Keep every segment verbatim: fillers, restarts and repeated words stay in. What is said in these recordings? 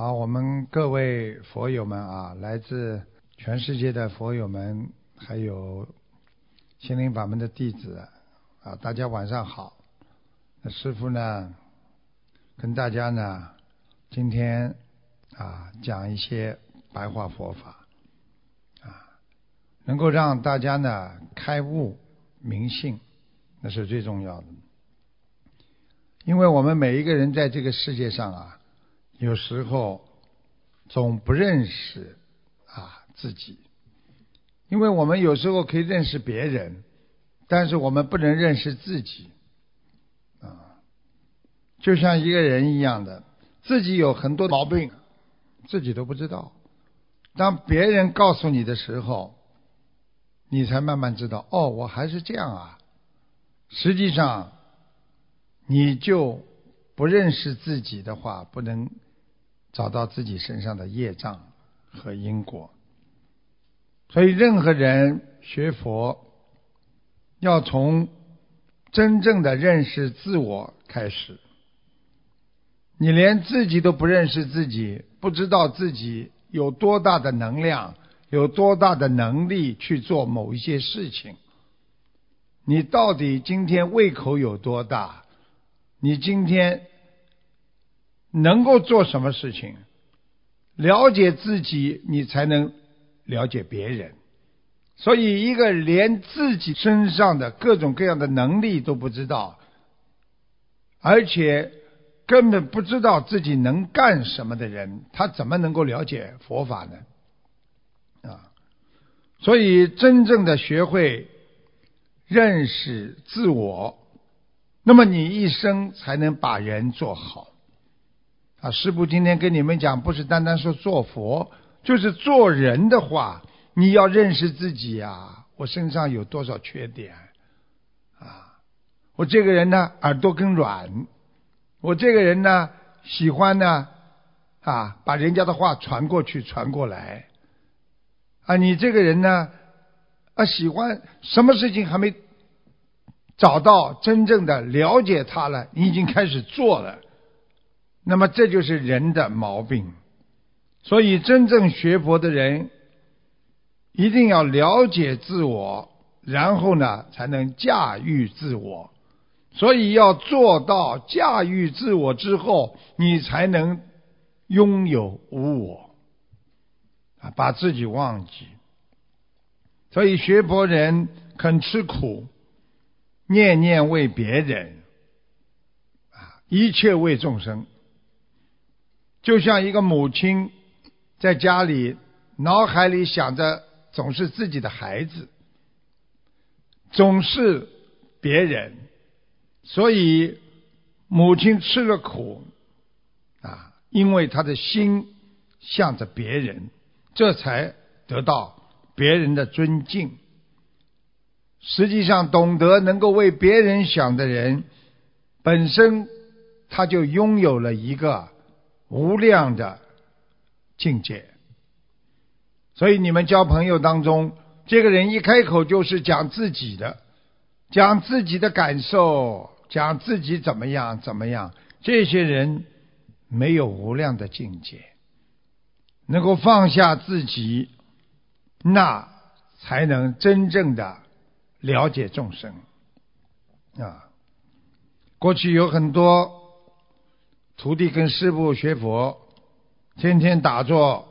好，我们各位佛友们啊，来自全世界的佛友们，还有心灵法门的弟子啊，大家晚上好。那师父呢，跟大家呢，今天啊讲一些白话佛法啊，能够让大家呢开悟明性，那是最重要的。因为我们每一个人在这个世界上啊，有时候总不认识啊自己，因为我们有时候可以认识别人，但是我们不能认识自己啊，就像一个人一样的，自己有很多毛病，自己都不知道。当别人告诉你的时候，你才慢慢知道，哦，我还是这样啊。实际上，你就不认识自己的话，不能找到自己身上的业障和因果。所以任何人学佛，要从真正的认识自我开始。你连自己都不认识自己，不知道自己有多大的能量，有多大的能力去做某一些事情。你到底今天胃口有多大？你今天能够做什么事情？了解自己，你才能了解别人。所以一个连自己身上的各种各样的能力都不知道，而且根本不知道自己能干什么的人，他怎么能够了解佛法呢？啊，所以真正的学会认识自我，那么你一生才能把人做好。啊，师父今天跟你们讲，不是单单说做佛，就是做人的话，你要认识自己啊，我身上有多少缺点啊？我这个人呢，耳朵根软；我这个人呢，喜欢呢啊，把人家的话传过去、传过来啊。你这个人呢，啊，喜欢什么事情还没找到真正的了解他了，你已经开始做了。那么这就是人的毛病。所以真正学佛的人一定要了解自我，然后呢才能驾驭自我。所以要做到驾驭自我之后，你才能拥有无我啊，把自己忘记。所以学佛人肯吃苦，念念为别人啊，一切为众生。就像一个母亲在家里，脑海里想着总是自己的孩子，总是别人，所以母亲吃了苦啊，因为她的心向着别人，这才得到别人的尊敬。实际上，懂得能够为别人想的人，本身他就拥有了一个无量的境界。所以你们交朋友当中，这个人一开口就是讲自己的，讲自己的感受，讲自己怎么样怎么样，这些人没有无量的境界，能够放下自己，那才能真正的了解众生啊。过去有很多徒弟跟师父学佛，天天打坐、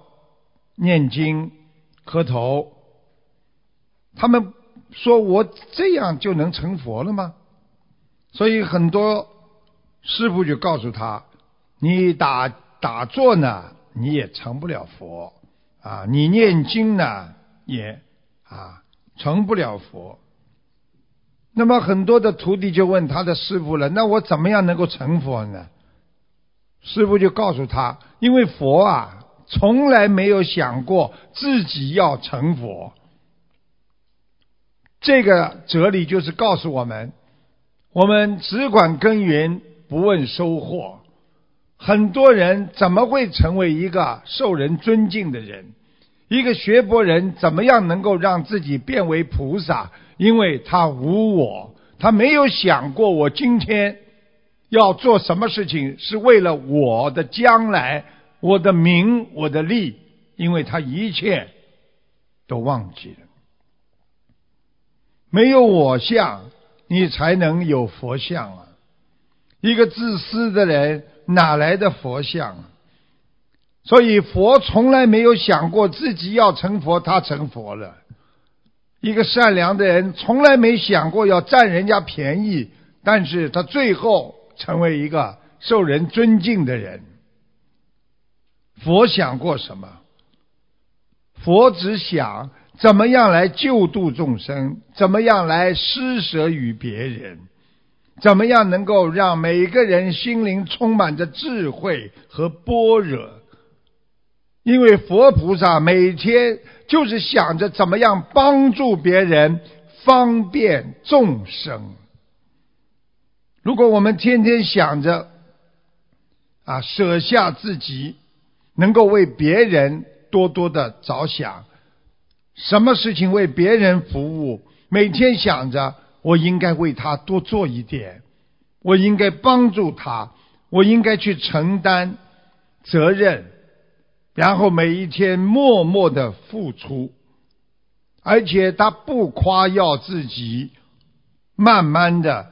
念经、磕头，他们说我这样就能成佛了吗？所以很多师父就告诉他，你打打坐呢，你也成不了佛啊，你念经呢，也啊成不了佛。那么很多的徒弟就问他的师父了，那我怎么样能够成佛呢？师父就告诉他，因为佛啊，从来没有想过自己要成佛。这个哲理就是告诉我们，我们只管耕耘，不问收获。很多人怎么会成为一个受人尊敬的人？一个学佛人怎么样能够让自己变为菩萨？因为他无我，他没有想过我今天要做什么事情是为了我的将来我的名，我的利，因为他一切都忘记了。没有我相，你才能有佛相啊！一个自私的人，哪来的佛相啊？所以佛从来没有想过自己要成佛，他成佛了。一个善良的人从来没想过要占人家便宜，但是他最后成为一个受人尊敬的人。佛想过什么？佛只想怎么样来救度众生，怎么样来施舍于别人，怎么样能够让每个人心灵充满着智慧和般若。因为佛菩萨每天就是想着怎么样帮助别人，方便众生。如果我们天天想着啊，舍下自己，能够为别人多多的着想，什么事情为别人服务，每天想着我应该为他多做一点，我应该帮助他，我应该去承担责任，然后每一天默默的付出，而且他不夸耀自己，慢慢的，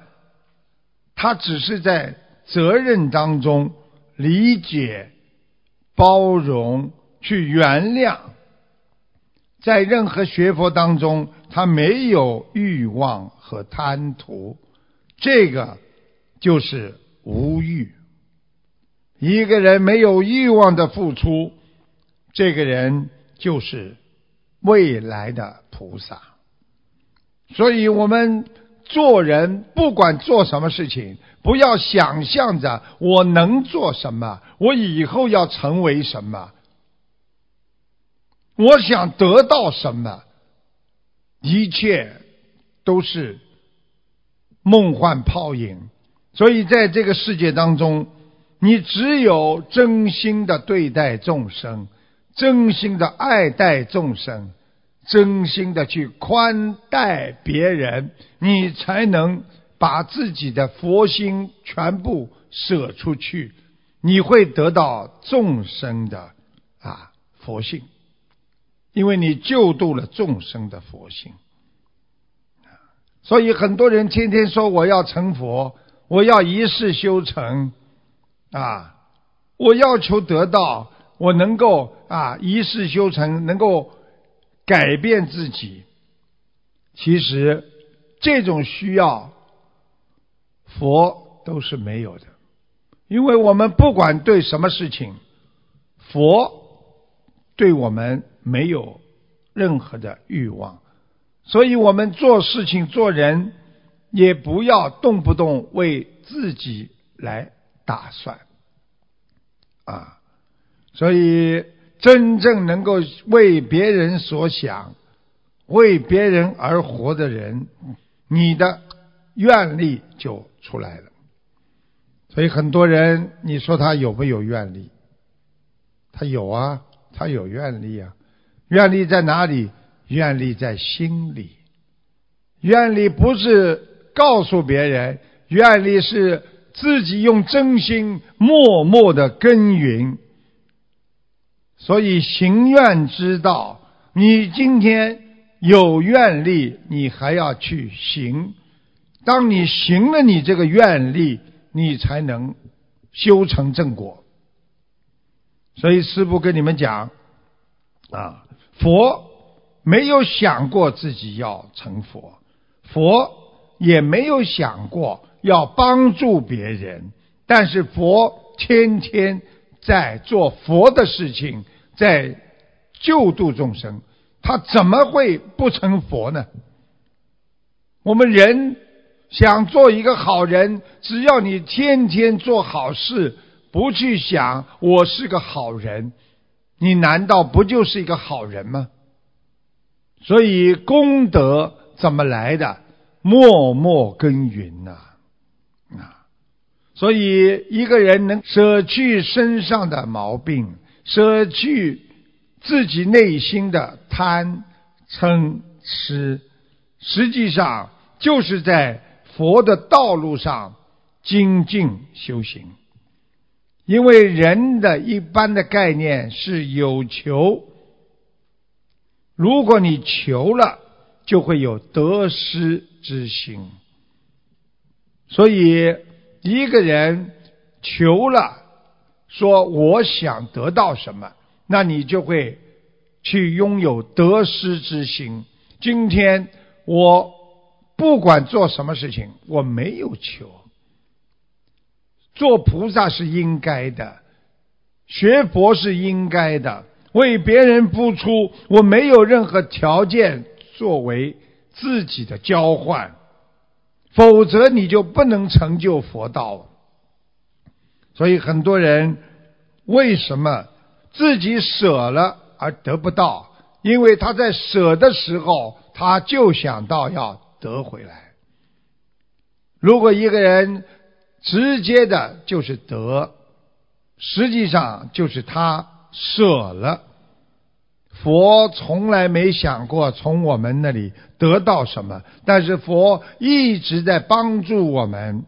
他只是在责任当中理解、包容、去原谅。在任何学佛当中，他没有欲望和贪图，这个就是无欲。一个人没有欲望的付出，这个人就是未来的菩萨。所以我们做人，不管做什么事情，不要想象着我能做什么，我以后要成为什么，我想得到什么，一切都是梦幻泡影。所以在这个世界当中，你只有真心的对待众生，真心的爱戴众生，真心的去宽待别人，你才能把自己的佛心全部舍出去，你会得到众生的啊佛性，因为你救度了众生的佛性。所以很多人天天说我要成佛，我要一世修成啊，我要求得到，我能够啊一世修成，能够改变自己。其实这种需要佛都是没有的，因为我们不管对什么事情，佛对我们没有任何的欲望。所以我们做事情做人，也不要动不动为自己来打算啊。所以真正能够为别人所想，为别人而活的人，你的愿力就出来了。所以很多人，你说他有没有愿力？他有啊，他有愿力啊。愿力在哪里？愿力在心里。愿力不是告诉别人，愿力是自己用真心默默的耕耘。所以行愿之道，你今天有愿力，你还要去行。当你行了你这个愿力，你才能修成正果。所以师父跟你们讲啊，佛没有想过自己要成佛，佛也没有想过要帮助别人，但是佛天天在做佛的事情，在救度众生，他怎么会不成佛呢？我们人想做一个好人，只要你天天做好事，不去想我是个好人，你难道不就是一个好人吗？所以功德怎么来的？默默耕耘啊。所以一个人能舍去身上的毛病，舍去自己内心的贪嗔痴，实际上就是在佛的道路上精进修行。因为人的一般的概念是有求，如果你求了，就会有得失之心。所以一个人求了，说我想得到什么，那你就会去拥有得失之心。今天我不管做什么事情，我没有求。做菩萨是应该的，学佛是应该的，为别人付出，我没有任何条件作为自己的交换，否则你就不能成就佛道。所以很多人为什么自己舍了而得不到？因为他在舍的时候，他就想到要得回来。如果一个人直接的就是得，实际上就是他舍了。佛从来没想过从我们那里得到什么，但是佛一直在帮助我们，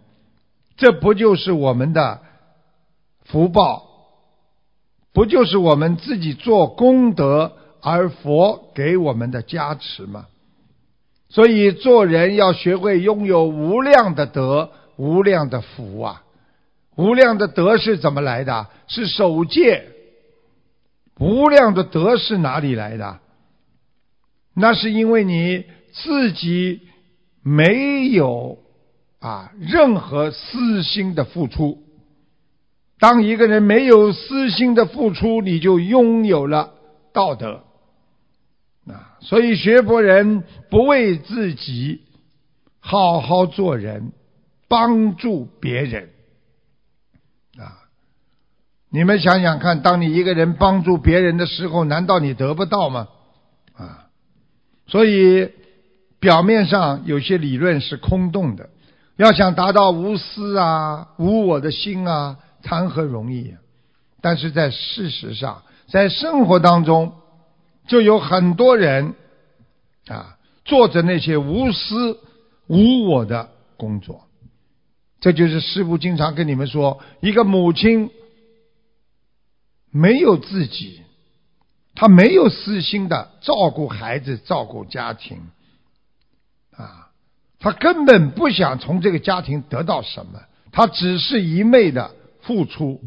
这不就是我们的福报？不就是我们自己做功德而佛给我们的加持吗？所以做人要学会拥有无量的德，无量的福啊！无量的德是怎么来的？是守戒。无量的德是哪里来的？那是因为你自己没有啊任何私心的付出。当一个人没有私心的付出，你就拥有了道德啊！所以学佛人不为自己，好好做人，帮助别人啊！你们想想看，当你一个人帮助别人的时候，难道你得不到吗？啊！所以表面上有些理论是空洞的，要想达到无私啊、无我的心啊，谈何容易啊！但是在事实上，在生活当中，就有很多人啊，做着那些无私无我的工作。这就是师父经常跟你们说，一个母亲没有自己，她没有私心的照顾孩子、照顾家庭啊，她根本不想从这个家庭得到什么，她只是一昧的付出，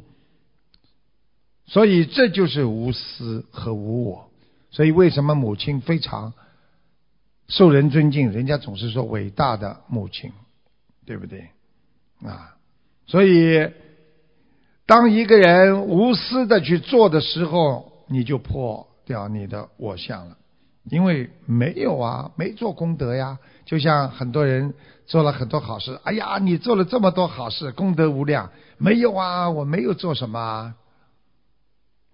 所以这就是无私和无我。所以为什么母亲非常受人尊敬？人家总是说伟大的母亲，对不对啊？所以当一个人无私的去做的时候，你就破掉你的我相了，因为没有啊，没做功德呀。就像很多人做了很多好事，哎呀，你做了这么多好事，功德无量。没有啊，我没有做什么啊，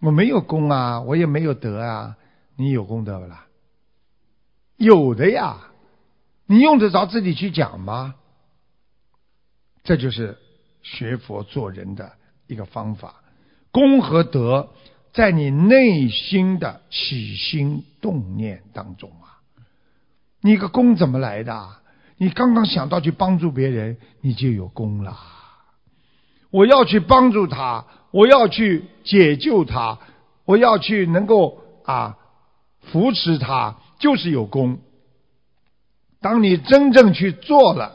我没有功啊，我也没有德啊。你有功德不啦？有的呀，你用得着自己去讲吗？这就是学佛做人的一个方法。功和德在你内心的起心动念当中啊。你个功怎么来的？你刚刚想到去帮助别人，你就有功了。我要去帮助他，我要去解救他，我要去能够啊扶持他，就是有功。当你真正去做了，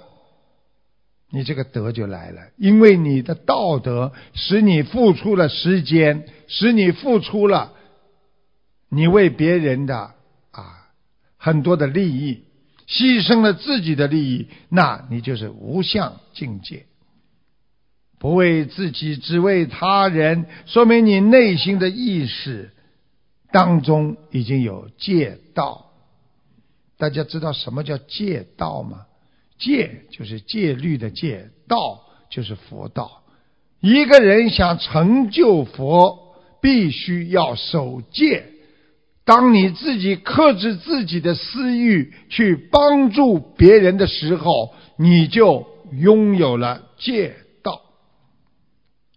你这个德就来了，因为你的道德使你付出了时间，使你付出了你为别人的啊很多的利益，牺牲了自己的利益，那你就是无相境界。不为自己，只为他人，说明你内心的意识当中已经有戒道。大家知道什么叫戒道吗？戒就是戒律的戒，道就是佛道。一个人想成就佛，必须要守戒。当你自己克制自己的私欲，去帮助别人的时候，你就拥有了戒道。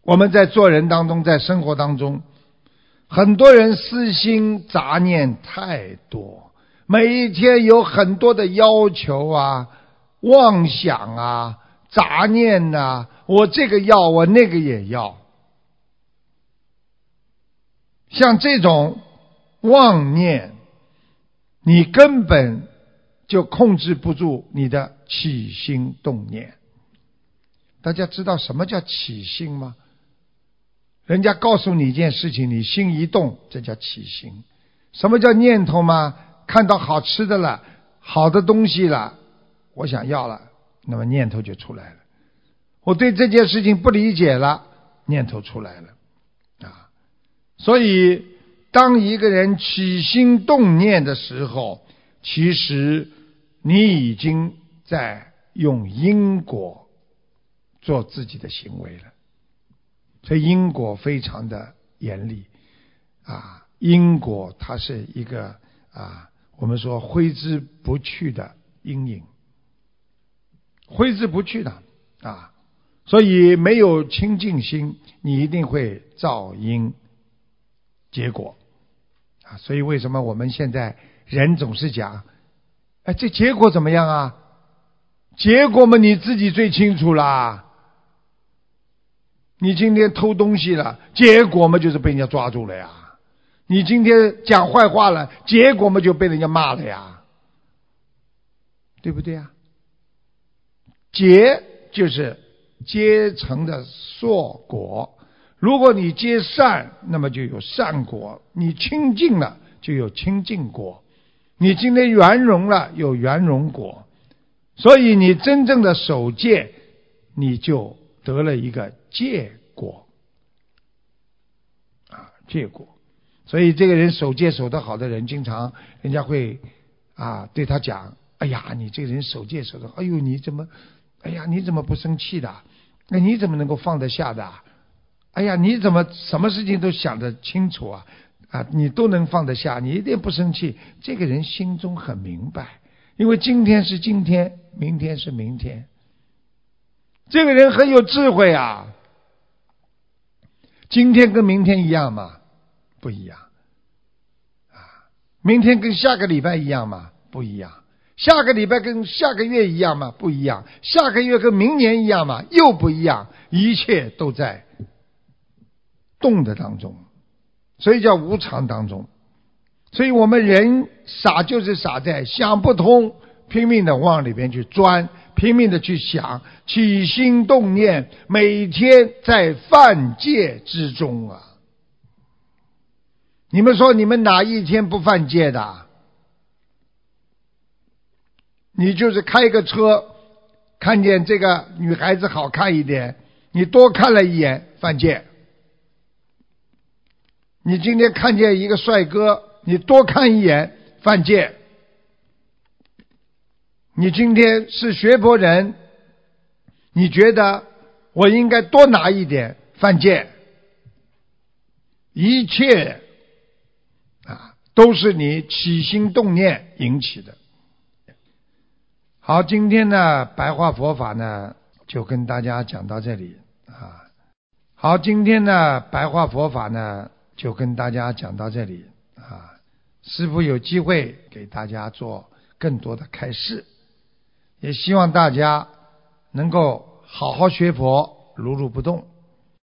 我们在做人当中，在生活当中，很多人私心杂念太多，每一天有很多的要求啊，妄想啊，杂念啊，我这个要，我那个也要。像这种妄念，你根本就控制不住你的起心动念。大家知道什么叫起心吗？人家告诉你一件事情，你心一动，这叫起心。什么叫念头吗？看到好吃的了，好的东西了，我想要了，那么念头就出来了。我对这件事情不理解了，念头出来了啊。所以当一个人起心动念的时候，其实你已经在用因果做自己的行为了。所以因果非常的严厉啊，因果它是一个啊，我们说挥之不去的阴影，挥之不去的啊。所以没有清净心，你一定会造因结果啊。所以为什么我们现在人总是讲，哎，这结果怎么样啊？结果嘛，你自己最清楚啦。你今天偷东西了，结果嘛就是被人家抓住了呀。你今天讲坏话了，结果嘛就被人家骂了呀，对不对呀？结就是结成的硕果，如果你结善，那么就有善果；你清净了，就有清净果；你今天圆融了，有圆融果。所以你真正的守戒，你就得了一个戒果啊，戒果。所以这个人守戒守得好的人，经常人家会啊对他讲：“哎呀，你这个人守戒守得好，哎呦，你怎么？”哎呀，你怎么不生气的？那你怎么能够放得下的？哎呀，你怎么什么事情都想得清楚啊？啊，你都能放得下，你一定不生气。这个人心中很明白，因为今天是今天，明天是明天。这个人很有智慧啊。今天跟明天一样吗？不一样。啊，明天跟下个礼拜一样吗？不一样。下个礼拜跟下个月一样吗？不一样。下个月跟明年一样吗？又不一样。一切都在动的当中，所以叫无常当中。所以我们人傻就是傻在想不通，拼命的往里边去钻，拼命的去想，起心动念，每天在犯戒之中啊。你们说你们哪一天不犯戒的？你就是开个车，看见这个女孩子好看一点，你多看了一眼，犯戒。你今天看见一个帅哥，你多看一眼，犯戒。你今天是学佛人，你觉得我应该多拿一点，犯戒。一切啊，都是你起心动念引起的。好，今天呢，白话佛法呢，就跟大家讲到这里啊。好，今天呢，白话佛法呢，就跟大家讲到这里啊。师父有机会给大家做更多的开示，也希望大家能够好好学佛，如如不动。